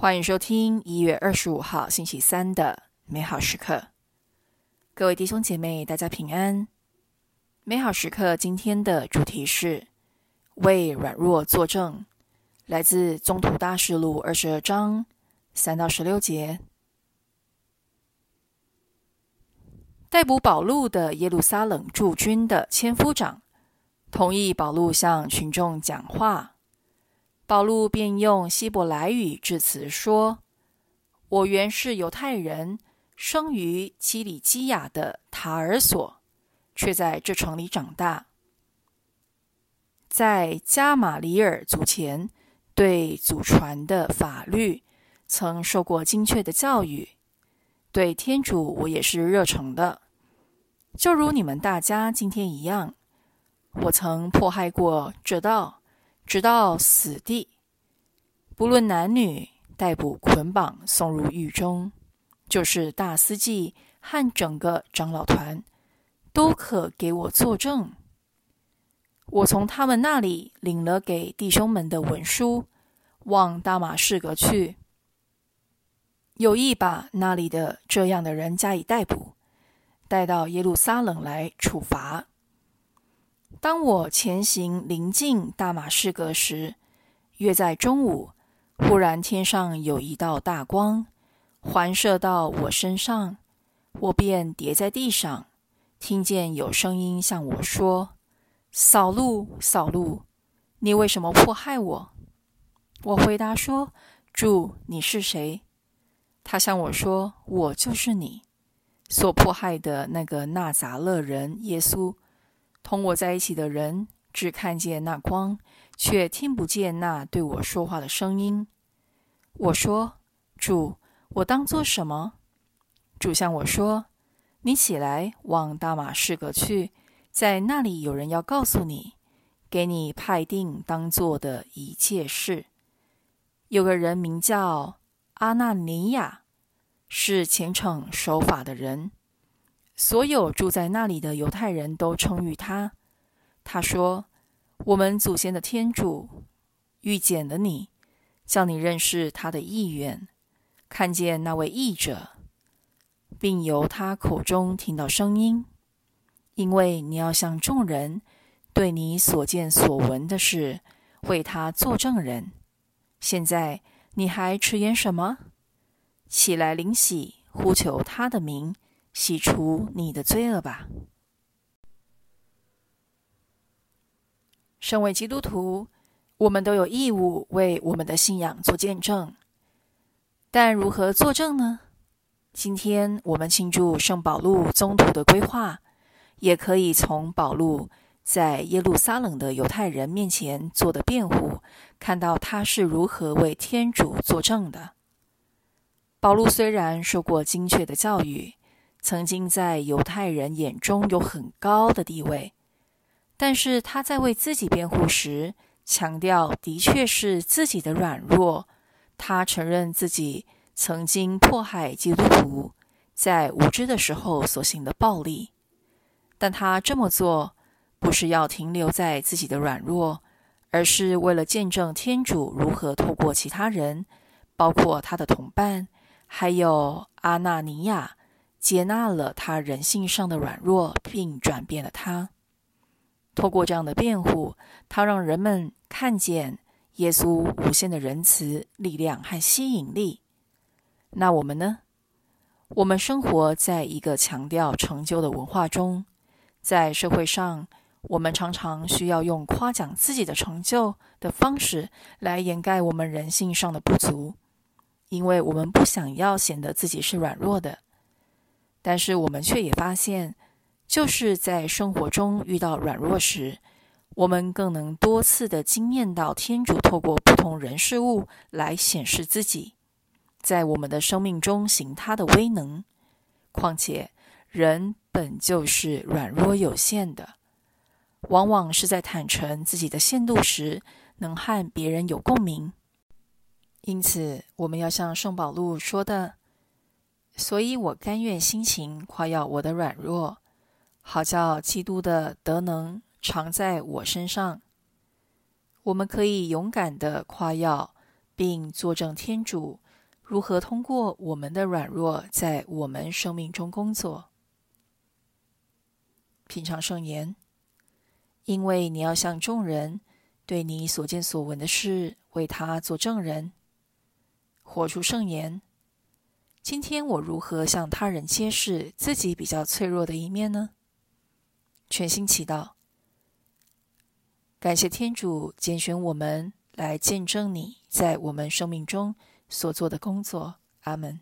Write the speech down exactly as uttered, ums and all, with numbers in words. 欢迎收听一月二十五号星期三的美好时刻。各位弟兄姐妹，大家平安。美好时刻今天的主题是为软弱作证，来自宗徒大事录二十二章三到十六节。逮捕保禄的耶路撒冷驻军的千夫长同意保禄向群众讲话，保禄便用希伯来语致辞说：“我原是犹太人，生于基里基亚的塔尔索，却在这城里长大。在加玛里尔族前，对祖传的法律曾受过精确的教育，对天主我也是热诚的，就如你们大家今天一样。我曾迫害过这道，直到死地，不论男女，逮捕捆绑送入狱中，就是大司祭和整个长老团都可给我作证。我从他们那里领了给弟兄们的文书，往大马士革去，有意把那里的这样的人加以逮捕，带到耶路撒冷来处罚。当我前行临近大马士革时，约在中午，忽然天上有一道大光环射到我身上，我便跌在地上，听见有声音向我说：扫禄，扫禄，你为什么迫害我？我回答说：主，你是谁？他向我说：我就是你所迫害的那个纳匝勒人耶稣。同我在一起的人只看见那光，却听不见那对我说话的声音。我说：主，我当做什么？主向我说：你起来，往大马士革去，在那里有人要告诉你，给你派定当做的一切事。有个人名叫阿纳尼亚，是虔诚守法的人，所有住在那里的犹太人都称誉他。他说：我们祖先的天主遇见了你，叫你认识他的意愿，看见那位义者，并由他口中听到声音，因为你要向众人对你所见所闻的事为他作证人。现在你还迟延什么？起来领洗，呼求他的名，洗除你的罪恶吧。身为基督徒，我们都有义务为我们的信仰做见证。但如何作证呢？今天我们庆祝圣保禄宗徒的规划，也可以从保禄在耶路撒冷的犹太人面前做的辩护，看到他是如何为天主作证的。保禄虽然受过精确的教育，曾经在犹太人眼中有很高的地位，但是他在为自己辩护时，强调的确是自己的软弱。他承认自己曾经迫害基督徒，在无知的时候所行的暴力，但他这么做不是要停留在自己的软弱，而是为了见证天主如何透过其他人，包括他的同伴，还有阿纳尼亚，接纳了他人性上的软弱，并转变了他。透过这样的辩护，他让人们看见耶稣无限的仁慈、力量和吸引力。那我们呢？我们生活在一个强调成就的文化中，在社会上，我们常常需要用夸奖自己的成就的方式来掩盖我们人性上的不足，因为我们不想要显得自己是软弱的。但是我们却也发现，就是在生活中遇到软弱时，我们更能多次的经验到天主透过不同人事物来显示自己，在我们的生命中行他的威能。况且人本就是软弱有限的，往往是在坦诚自己的限度时，能和别人有共鸣。因此我们要像圣保禄说的：所以我甘愿辛勤夸耀我的软弱，好叫基督的德能常在我身上。我们可以勇敢地夸耀并作证天主如何通过我们的软弱在我们生命中工作。品尝圣言，因为你要向众人对你所见所闻的事为他做证人。活出圣言，今天我如何向他人揭示自己比较脆弱的一面呢？全心祈祷，感谢天主拣选我们来见证你在我们生命中所做的工作。阿们。